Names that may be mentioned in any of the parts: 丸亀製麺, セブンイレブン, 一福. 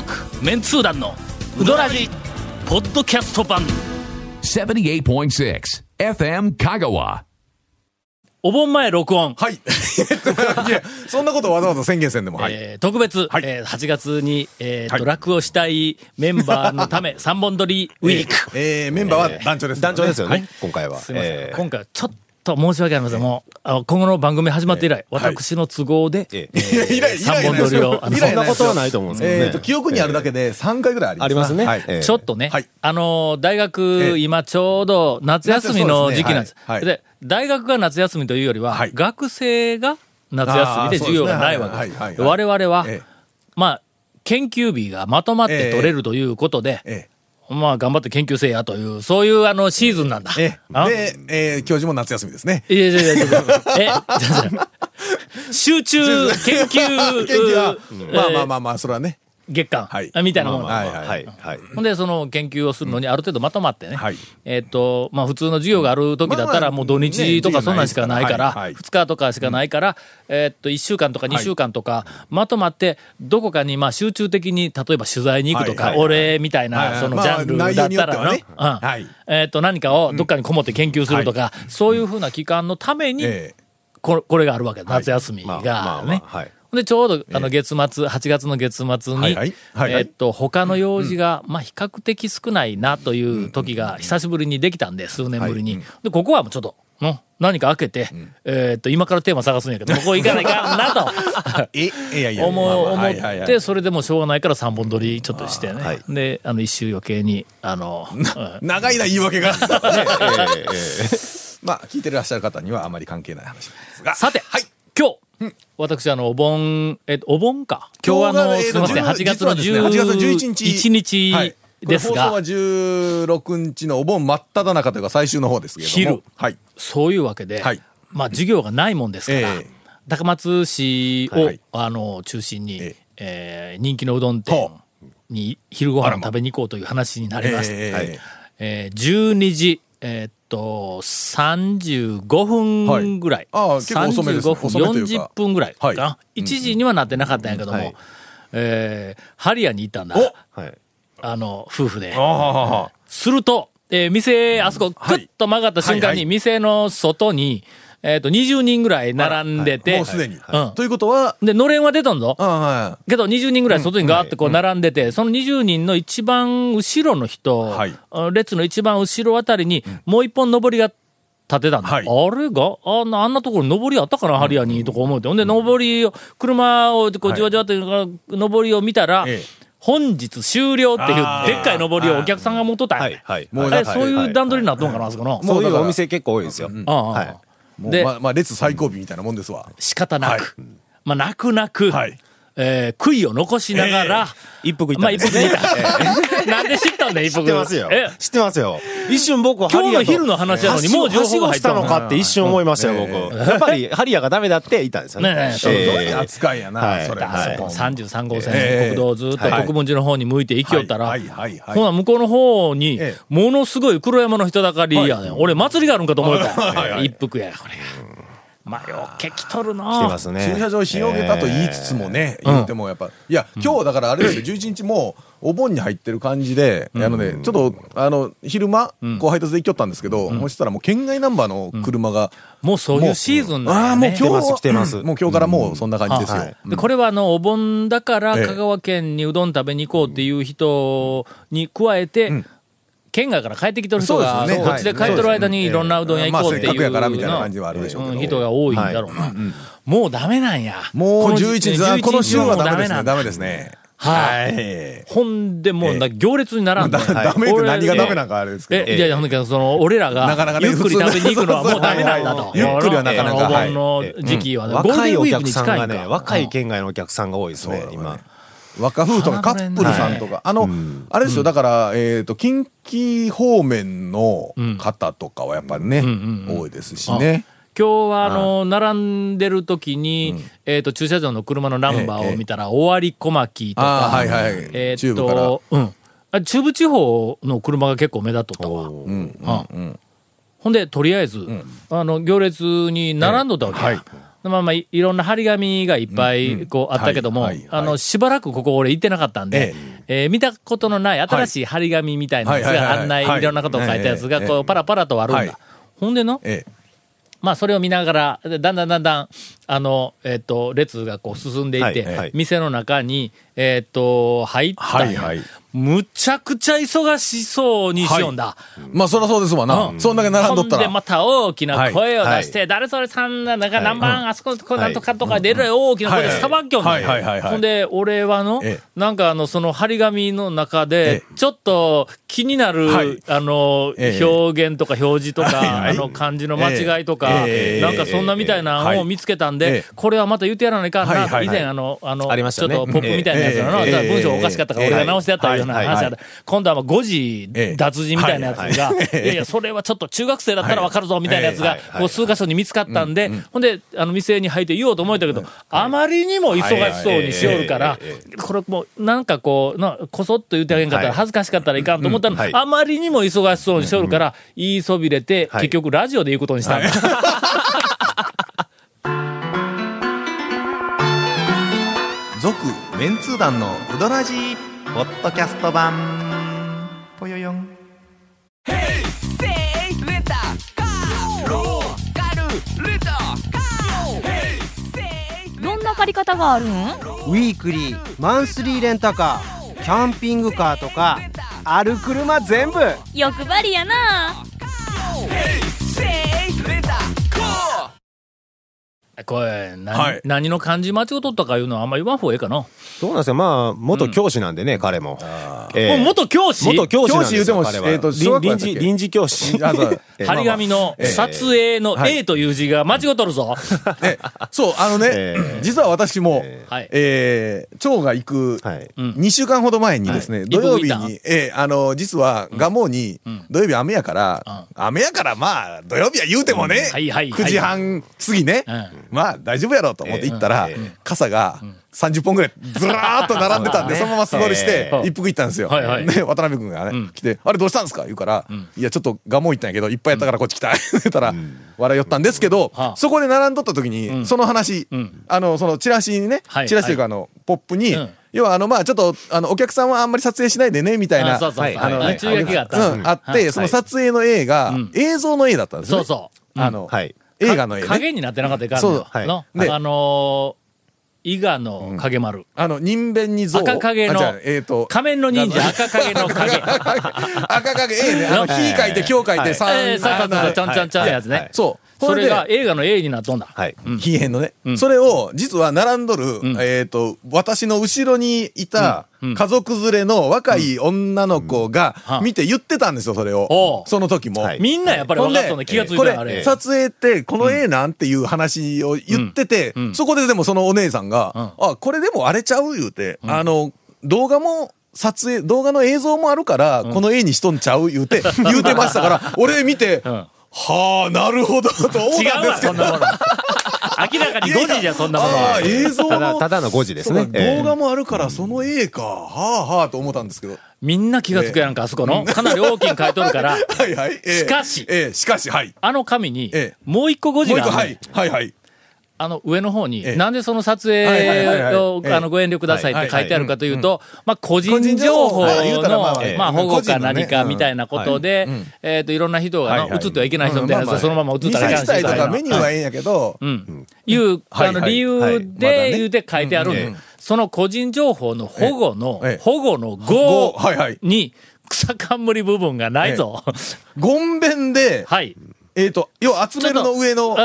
続メンツー団のウドラジポッドキャスト版 78.6 FM 香川。お盆前録音、はい、いやそんなことわざわざ宣言せんでも、特別、はい、8月に、はい、落語したいメンバーのため3本撮りウィーク、メンバーは団長です、ね、団長ですよね、はい、今回はすいません、今回はちょっと申し訳ありません、もう今後の番組始まって以来、私の都合で、3本撮りをそんなことはないと思うんですけどね、記憶にあるだけで3回ぐらいありますね、はい、ちょっとね、はい、大学、今ちょうど夏休みの時期なんです、はいはい、で大学が夏休みというよりは、はい、学生が夏休みで授業がないわけです。はいはいはい、我々は、まあ研究日がまとまって取れるということで、まあ頑張って研究生やというそういうシーズンなんだ。で、教授も夏休みですね。いやいやいや集中研究はまあそれはね。月間、はい、みたいなものが、ほんでその研究をするのにある程度まとまってね、はい、まあ普通の授業がある時だったらもう土日とかそんなんしかないから、2日とかしかないから、1週間とか2週間とか、まとまってどこかにまあ集中的に例えば取材に行くとか、俺みたいなそのジャンルだったらね、何かをどっかにこもって研究するとか、そういうふうな期間のためにこれがあるわけだ、夏休みがね。でちょうど月末、8月の月末に、他の用事が、まあ比較的少ないなという時が久しぶりにできたんで、数年ぶりに、でここはもうちょっと何か開けて、今からテーマ探すんやけどここ行かないかなと思って、それでもしょうがないから3本撮りちょっとしてね、で一周余計に長いな言い訳がまあ聞いてらっしゃる方にはあまり関係ない話ですが、さて、はい、今日私お盆、お盆か今日すみません8月の11日ですが、放送は16日のお盆真っ只中というか最終の方ですけれども、昼そういうわけで、まあ授業がないもんですから高松市を中心に人気のうどん店に昼ご飯を食べに行こうという話になりまして、12時35分ぐらい、35分40分ぐらいかな、1時にはなってなかったんやけども、ハリアに行ったんだ、夫婦で。すると、店あそこグッと曲がった瞬間に店の外に20人ぐらい並んでて、もうすでにということはでのれんは出たんぞけど20人ぐらい外にガーってこう並んでて、その20人の一番後ろの人、列の一番後ろあたりにもう一本上りが立てたんだ、あれがあんなところ上りあったかなハリアにとか思うて、ほんで上りを車をこうじわじわって上りを見たら、本日終了っていうでっかい上りをお客さんが持っとった、そういう段取りになっとんかな、あそこのそういうお店結構多いですよ。でまあ列最後尾みたいなもんですわ。仕方なく、まあ泣く泣く、悔いを残しながら一服いたんですね。なんで知ったんだ一服。知ってますよ。知ってますよ。一瞬僕はハリアと今日の昼の話なのにもう情報が入ったのかって一瞬思いましたよ僕。やっぱりハリアがダメだっていたんですよね。扱いやなそれ。33号線国道ずっと国分寺の方に向いて行きよったら、ほな向こうの方にものすごい黒山の人だかりやね。俺祭りがあるんかと思った。一服やこれが。まあよけ来とるな。来てますね。駐車場広げたと言いつつもね、言うてもやっぱいや今日だからあれですよ、11日もうお盆に入ってる感じで、ねちょっと昼間こう配達で行きよったんですけど、そしたらもう県外ナンバーの車がもうそういうシーズンなんでね。もう今日からもうそんな感じですよ。でこれはお盆だから香川県にうどん食べに行こうっていう人に加えて。県外から帰ってきてる人がこっちで帰ってる間にいろんなうどん屋行こうっていう人が多いんだろうな。もうダメなんや、もう11日、この週はダメですね。ほんでもう行列に並んで、何がダメなんかあれですけど、いやいやほんで俺らがゆっくり食べに行くのはもうダメなんだと。ゆっくりはなかなかお盆の時期は若いお客さんがね、若い県外のお客さんが多いですね今。若夫婦とかカップルさんとか、あれですよ、だから近畿方面の方とかはやっぱりね多いですしね。今日は並んでる時に駐車場の車のナンバーを見たら尾張小牧とか中部から中部地方の車が結構目立っとったわ。ほんでとりあえず行列に並んどったわけ。まあまあいろんな張り紙がいっぱいこうあったけども、しばらくここ俺行ってなかったんで、見たことのない新しい張り紙みたいなやつが案内いろんなことを書いたやつがこうパラパラとあるんだ、ほんでの、まあそれを見ながらだんだん列がこう進んでいって、店の中に入った、むちゃくちゃ忙しそうにしよんだ、まあそりゃそうですわな、そんだけ並んどったらほんでまた大きな声を出して、誰それさんなんか何番、あそこなんとかとかでえらい大きな声でさばっきょんね、ほんで俺はの、なんかその張り紙の中でちょっと気になる、表現とか表示とか、漢字の間違いとか、なんかそんなみたいなのを見つけたんで、これはまた言ってやらないかんな、以前ありましたね、ちょっとポップみたいなやつなの、文章おかしかったから俺が直してやったような話だった。今度は誤字脱字みたいなやつが、いやいやそれはちょっと中学生だったらわかるぞみたいなやつがこう数か所に見つかったんで、ほんで店に入って言おうと思ったけど、あまりにも忙しそうにしおるから、これもうなんかこうなこそっと言ってあげんかったら恥ずかしかったらいかんと思ったの、あまりにも忙しそうにしおるから言いそびれて、結局ラジオで言うことにしたんだ。続メンツー団のうどらじポッドキャスト版ぽよよん。ヘイセイレタカーローカルレタカーヘイセイ。どんな借り方があるん？ウィークリー、マンスリーレンタカー、キャンピングカーとかある車全部。欲張りやな。ヘイセイレタカー。これ 何の漢字間違うとったかいうのはあんまり言わん方がええかな。そうなんですよ。まあ元教師なんでね、彼も、元教師なんですよ。彼は臨時教師。張り紙の撮影の A という字が間違うとるぞ。そう実は私も長が行く2週間ほど前にですね、土曜日に実は蒲生に土曜日雨やからまあ土曜日は言うてもね9時半過ぎね、まあ大丈夫やろうと思って行ったら、傘が30本ぐらいずらーっと並んでたんで、そのまま素通りして一服行ったんですよ。で渡辺君がね来て、あれどうしたんですか言うから、いやちょっと蒲生行ったんやけどいっぱいやったからこっち来た言ったら笑いよったんですけど、そこで並んどった時にその話、そのチラシにね、チラシというかポップに、要はまあちょっとお客さんはあんまり撮影しないでねみたいな注意書きがあって、その撮影の A が映像の A だったんですね。映画の絵ね、影になってなかったからの、伊賀の影丸、人弁に像、赤影の仮面の忍者、赤影の影、赤影 A ね、火書いて今日書いて3ちゃんちゃんちゃんやつね。そう、それが映画の A になっとんだ。非編のね、それを実は並んどる私の後ろにいた家族連れの若い女の子が見て言ってたんですよ、それを。その時もみんなやっぱり分かったの気がついた。あれ撮影ってこの絵なんていう話を言ってて、そこででもそのお姉さんがあこれでもあれちゃう言うて、動画も動画の映像もあるからこの絵にしとんちゃう言うてましたから、俺見てはあなるほどと思ったんですけど、明らかに5時じゃそんなものは。映像のただの5時ですね。動画もあるからその A か、はあはあと思ったんですけど、みんな気がつくやんか。あそこのかなり大きい買い取るから、しかしあの紙にもう一個5時がある。上の方になんでその撮影をご遠慮くださいって書いてあるかというと、まあ個人情報のまあ保護か何かみたいなことで、いろんな人が映ってはいけない人みたいな、そのまま映ったらいけない人とかメニューはええんやけどいう理由で言うて書いてある。その個人情報の保護の号に草冠部分がないぞ。ごんべんで要は集めるの上の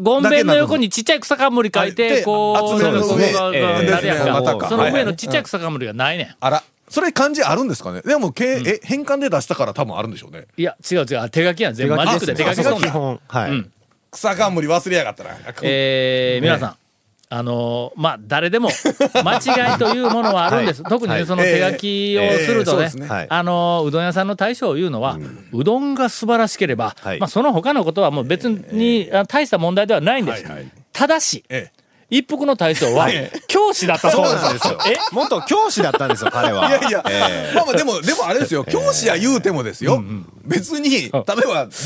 ゴンベンの横にちっちゃい草冠書いて、こう集めるの上その上のちっちゃい草冠がないねん。あら、それ漢字あるんですかね。でも変換で出したから多分あるんでしょうね。いや違う手書きやん。全部マジックで手書き基本。草冠忘れやがったな。皆さんまあ誰でも間違いというものはあるんです。特にね、その手書きをするとね、うどん屋さんの大将を言うのは、うどんが素晴らしければ、まあその他のことはもう別に大した問題ではないんです。ただし一服の大将は教師だったそうなんですよ。元教師だったんですよ彼は。いやいや、まあまあでもあれですよ、教師や言うてもですよ、別に例えば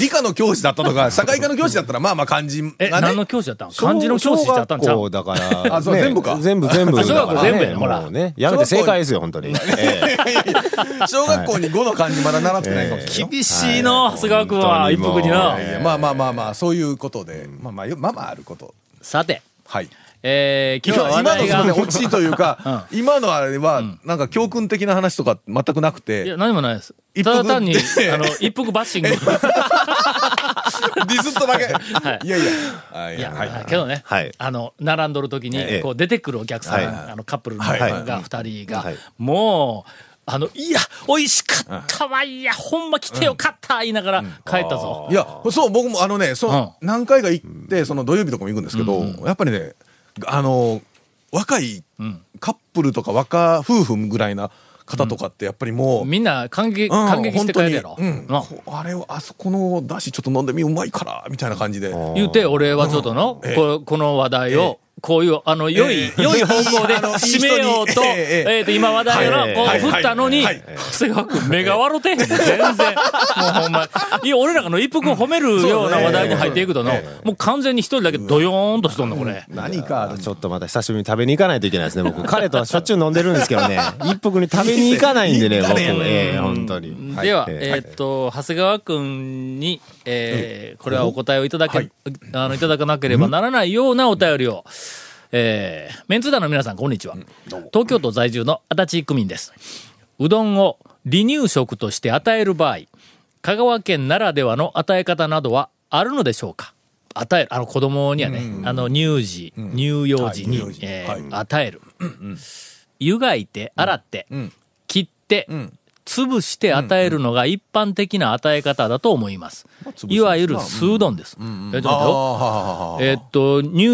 理科の教師だったとか社会科の教師だったらまあまあ漢字がね。何の教師だったの？漢字の教師だったんちゃう？だから全部か、全部だからね、ほらね、やめて、正解ですよ本当に。小学校に5の漢字まだ習ってないかもしれない。厳しいの長谷川君は一服にな。まあまあまあまあそういうことで、まああること。さて。はい。今日は話題が今の落ちというか、今のあれはなんか教訓的な話とか全くなくて、いや何もないです、ただ単に一服バッシングディスっただけ。いやいやけどね、並んどる時に出てくるお客さん、カップルが2人がもういや美味しかったわ、いやほんま来てよかった言いながら帰ったぞ。いやそう、僕もね何回か行ってその土曜日とかも行くんですけど、やっぱりね若いカップルとか若夫婦ぐらいな方とかってやっぱりもうみんな感激してくれるやろ。あれをあそこのだしちょっと飲んでみ、うまいからみたいな感じで言うて、俺はちょっとのこの話題をこういう良い方向で締めようと今話題をこう振ったのに、長谷川君目が笑ってへん全然。もうほんまいや俺らの一服を褒めるような話題に入っていくとの、もう完全に一人だけドヨーンとしとんのこれ。何かちょっとまた久しぶりに食べに行かないといけないですね。僕彼とはしょっちゅう飲んでるんですけどね、一服に食べに行かないんでね僕。本当に。では長谷川君にこれはお答えをいただかなければならないようなお便りを。メンツーダの皆さんこんにちは。東京都在住の足立区民です。うどんを離乳食として与える場合、香川県ならではの与え方などはあるのでしょうか。与える子供にはね、乳児、乳幼児に与える、湯がいて洗って、切って、潰して与えるのが一般的な与え方だと思います。いわゆる酢うどんです。乳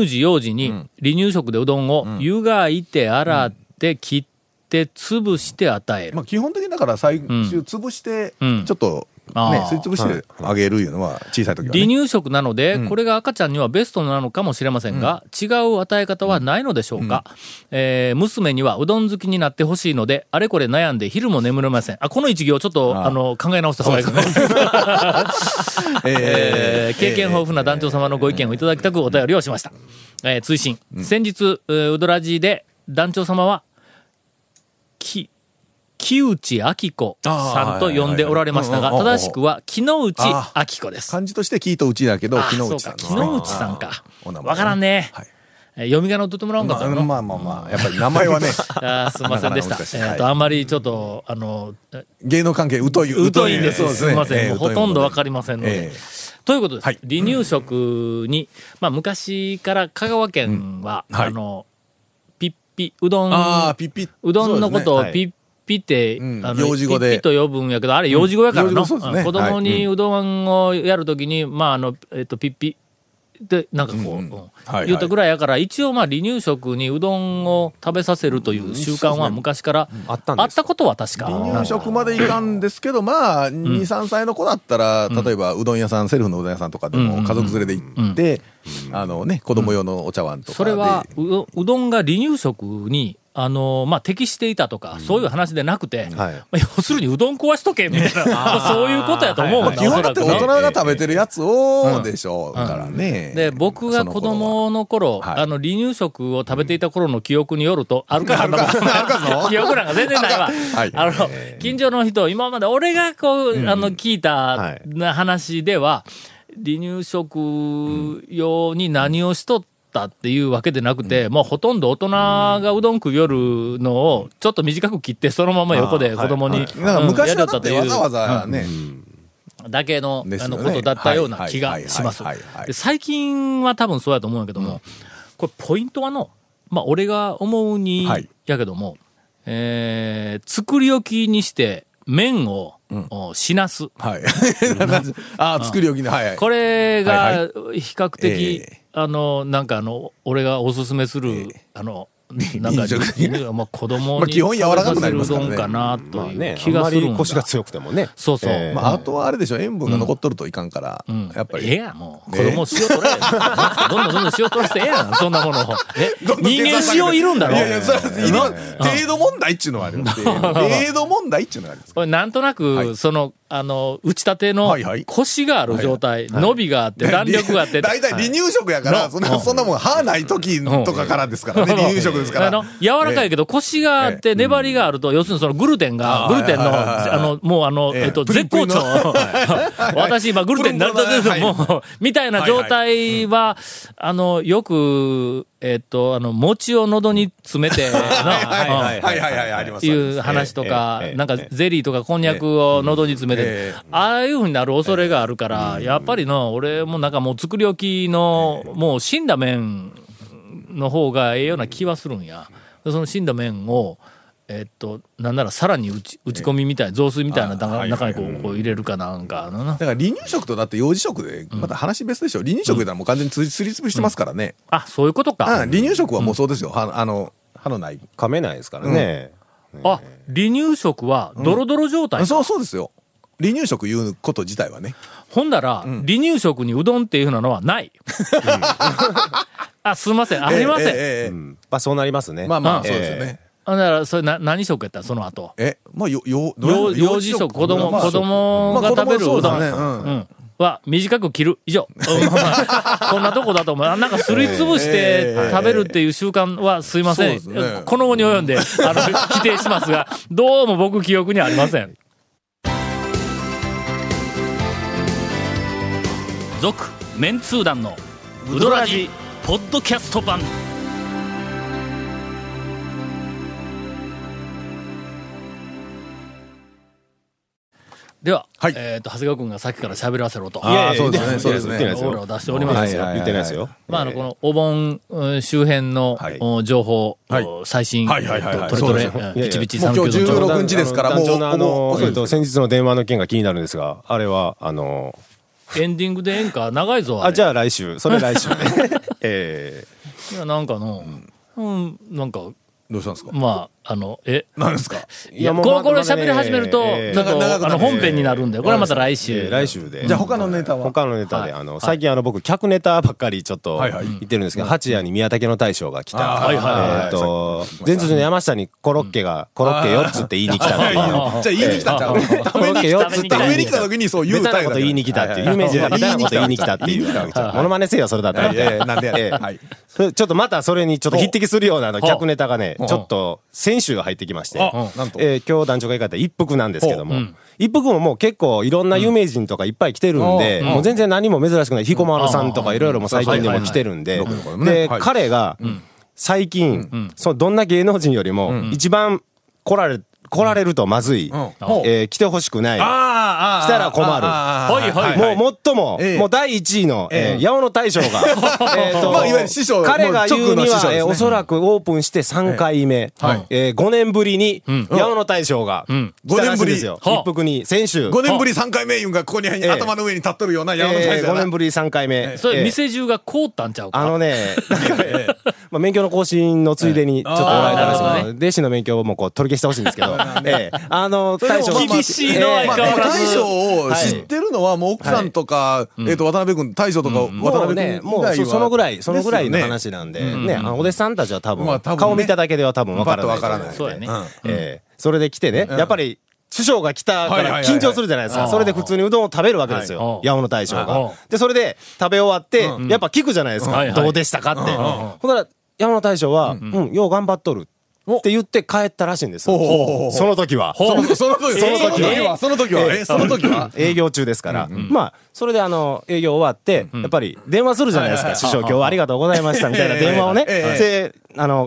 児幼児に離乳食でうどんを湯がいて洗って切って潰して与える。まあ基本的にだから最終潰してちょっとね、すり潰してあげるいうのは小さい時はね。離乳食なのでこれが赤ちゃんにはベストなのかもしれませんが、違う与え方はないのでしょうか。娘にはうどん好きになってほしいのであれこれ悩んで昼も眠れません。あ、この一行ちょっと考え直した方がいいかな。経験豊富な団長様のご意見をいただきたくお便りをしました。追伸、先日うどらじで団長様は木内明子さんと呼んでおられましたが、正しくは木内明子です。漢字として木と内だけど木内さん。木内さんか。わからんね。読み仮名を取ってもらうんだから。まあまあまあやっぱり名前はね。すみませんでした。あんまりちょっと芸能関係疎いんです。すみません。ほとんどわかりませんので。ということです。離乳食にまあ昔から香川県はうどんのことを幼児語でピッピと呼ぶんやけど、あれ幼児語やからの、子供にうどんをやるときにまあピッピでなんかこう言うたぐらいやから、一応まあ離乳食にうどんを食べさせるという習慣は昔からあったことは確か。離乳食までいかんですけど、まあ 2,3 歳の子だったら例えばうどん屋さん、セルフのうどん屋さんとかでも家族連れで行って子供用のお茶碗とかで、それはうどんが離乳食に適していたとかそういう話でなくて、要するにうどん壊しとけみたいな、そういうことやと思うもんな。基本だって大人が食べてるやつをでしょうからね。で僕が子供の頃離乳食を食べていた頃の記憶によると、あるかの記憶なんか全然ないわ。近所の人、今まで俺がこう聞いた話では、離乳食用に何をしとってっていうわけでなくて、もうほとんど大人がうどん食う夜のをちょっと短く切ってそのまま横で子供にやりだったというわざわざねだけのことだったような気がします。最近は多分そうやと思うんやけども、これポイントは俺が思うにやけども、作り置きにして麺をしなす、作り置きのこれが比較的俺がおすすめするなんかまあ子供に基本柔らかくなりますからね。かなという気がするんだ。あまり腰が強くてもね。そうそう。まああとはあれでしょ、塩分が残っとるといかんから、うん、やっぱり。ええやもう、子供塩取れ。どんどんどんどん塩取らせてええやん、そんなもの。人間塩いるんだろ。いやいや、それ程度問題っちゅうのはある。程度問題っちゅうのはあるんです。これなんとなくその打ちたての腰がある状態、伸びがあって弾力があって。大体離乳食やからそんなもん歯ない時とかからですからね、離乳食。柔らかいけどコシがあって粘りがあると、要するにそのグルテンのもう絶好調私今グルテンになるとですけどもみたいな状態はよく餅を喉に詰めていう話とか、なんかゼリーとかこんにゃくを喉に詰めてああいうふうになる恐れがあるから、やっぱりの俺もなんかもう作り置きのもう死んだ麺の方がええような気はするんや。その死んだ麺をなんならさらに打ち込みみたい、雑炊みたいな中にこう入れるかなんかな。だから離乳食とだって幼児食でまた話別でしょ。離乳食でもう完全にすりつぶしてますからね。あ、そういうことか。離乳食はもうそうですよ。歯のない噛めないですからね。あ、離乳食はドロドロ状態。そうですよ。離乳食いうこと自体はね。ほんなら離乳食にうどんっていうのはない。あ、すいません、ありません。まあそうなりますね。まあまあそうですよね。だからそれ何食やったらその後。まあ幼児食、子供が食べるうどんは短く切る以上。こんなとこだと思う。なんかすりつぶして食べるっていう習慣はすいません。この後に及んで否定しますが、どうも僕記憶にありません。続メンツー団のウドラジポッドキャスト版。では、はい、長谷川君がさっきから喋らせろと。ああ、そうですね、そうですね。オーラを出しております。言ってないですよ。まあこのお盆周辺の情報最新トレトレピチピチ三九条。今日16日ですからもう先日の電話の件が気になるんですが、あれはエンディングでええんか、長いぞ。あ、じゃあ来週、それ来週ね。いや、なんかの、なんか、どうしたんですか？まあ、なんですか？いや、これ喋り始めると、ちょっと、本編になるんで、これはまた来週。来週で。じゃあ他のネタは？他のネタで、最近僕、客ネタばっかりちょっと言ってるんですけど、八谷に宮武の大将が来た。前日の山下にコロッケ4つって言いに来た。じゃあ言いに来たんちゃう？コロッケ4つって言いに来た時にそう言うタイプ。ベタなこと言いに来たっていう。有名人がベタなこと言いに来たっていう。モノマネせよ、それだったら。なんでやねん。ちょっとまたそれにちょっと匹敵するような客ネタがね、ちょっと先週が入ってきまして、今日団長が言った一服なんですけども、一服ももう結構いろんな有名人とかいっぱい来てるんで、もう全然何も珍しくない、彦摩呂さんとかいろいろも最近でも来てるんで、で、彼が最近、どんな芸能人よりも一番来られるとまずい、来てほしくない、来たら困る、もう最ももう第1位の八尾の大将が彼が言うにはおそらくオープンして3回目5年ぶりに八尾の大将が来たらしいんですよ。一服に先週5年ぶり3回目言うんが、ここに頭の上に立っとるような八尾の大将が5年ぶり3回目。それ店中が凍ったんちゃうか。免許の更新のついでにちょっとおられたらしいので、弟子の免許も取り消してほしいんですけど、大将厳しいのは大将を知ってるのはもう奥さんとか渡辺君、大将とか渡辺君以外はそのぐらいの話なんでね、お弟子さんたちは多分顔見ただけでは多分分からない。そうやね。それで来てね、やっぱり師匠が来たから緊張するじゃないですか。それで普通にうどんを食べるわけですよ、八尾の大将が。でそれで食べ終わってやっぱ聞くじゃないですか、どうでしたかって。ほんなら八尾の大将はよう頑張っとるって言って帰ったらしいんです。その時は。その時は営業中ですから。まあ、それで営業終わって、やっぱり電話するじゃないですか。師匠今日はありがとうございましたみたいな電話をね。で、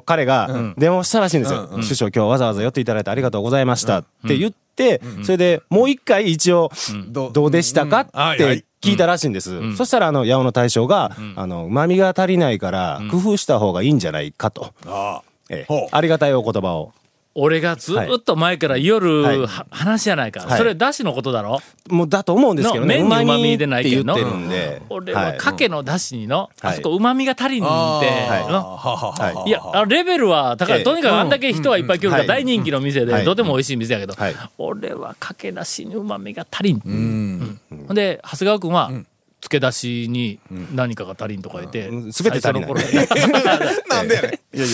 彼が電話をしたらしいんですよ。師匠今日わざわざ寄っていただいてありがとうございましたって言って、それでもう一回一応、どうでしたかって聞いたらしいんです。そしたら八尾の大将が、旨味が足りないから工夫した方がいいんじゃないかと。ありがたいお言葉を俺がずっと前から夜、はい、話やないか、はい、それだしのことだろもうだと思うんですけどね。麺にうまみでないけどの、俺はかけのだしにの、はい、あそこうまみが足りんって、はい、いやレベルは高い。とにかくあんだけ人はいっぱい来るから大人気の店で、はい、とても美味しい店やけど、はい、俺はかけだしにうまみが足りん、うん、で長谷川君は、うんつけ出しに何かが足りんとか言って、うん、全て足りないなんでやねん。いやい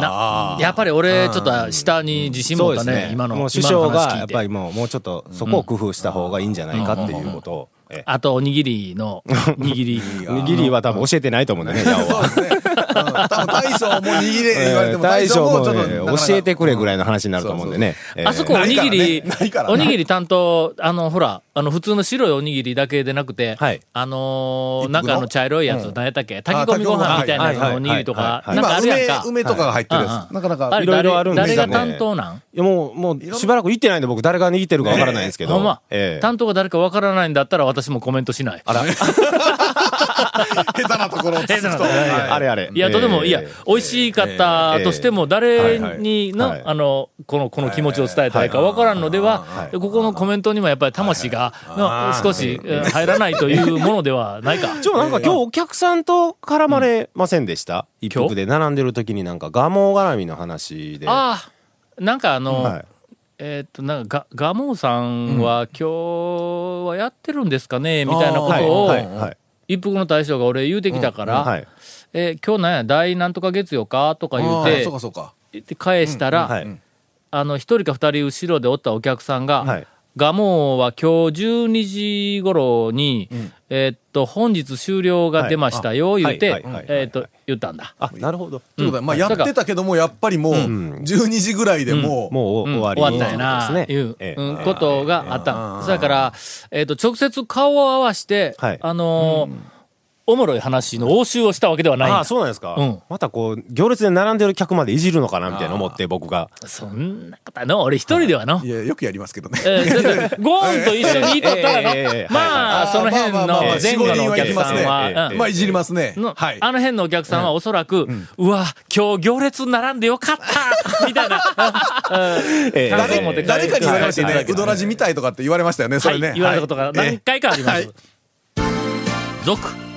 や、はい、やっぱり俺ちょっと下に自信持ったね、うん、そうですね今のもう首相がやっぱりもうちょっとそこを工夫した方がいいんじゃないかっていうことを、うんうんうん、あとおにぎりの握りは多分教えてないと思うんだね、うん、ヤオはそうですね、うん、多分大将も握れ言われても大将もちょっと、教えてくれぐらいの話になると思うんでね、あそこおにぎり、おにぎり担当ほら普通の白いおにぎりだけでなくて、はい、なんか茶色いやつ、うん、何やったっけ炊き込みご飯みたいなやつのおにぎりとか、なんかあるやんか、梅とかが入ってるやつ、はい、なかなかいろいろあるんですけど、ね、誰が担当なん？いやもうしばらく行ってないんで僕誰が握ってるかわからないんですけど、ほんま、担当が誰かわからないんだったら私もコメントしない。あら下手なところをつくと、あれあれ。いや、とてもいや美味しかったとしても誰にの、はいはい、この気持ちを伝えたいかわからんのでは、はいはい、ここのコメントにもやっぱり魂が少し入らないというものではないか。ちょなんか今日お客さんと絡まれませんでした？一服で並んでる時になんか蒲生絡みの話で、あなんかはい、なんか蒲生さんは今日はやってるんですかね、うん、みたいなことを、はいはいはい、一服の大将が俺言うてきたから、うんうんはい今日なんや大なんとか月曜かとか言うて、そうか返したら、うんうんはい、1人か2人後ろでおったお客さんが、はいガモは今日12時頃に、うん、本日終了が出ましたよ、はい、言って、はいはい言ったんだ。あ、なるほど。ということで、まあ、やってたけどもやっぱりもう12時ぐらいでもう終わったよなということがあった。だから直接顔を合わせておもろい話の応酬をしたわけではないんだ。ああそうなんですか、うん、またこう行列で並んでる客までいじるのかなみたいな思って僕がそんなことの俺一人ではの、はい、いやよくやりますけどね、ゴーンと一緒に行ったらまあその辺の前後のお客さんは、まあいじりますね、はい、あの辺のお客さんはおそらく、うん、うわ今日行列並んでよかったみたいな誰かに言われましたね。うどらじみたいとかって言われましたよね、それね、はい、言われたことが何回かあります。続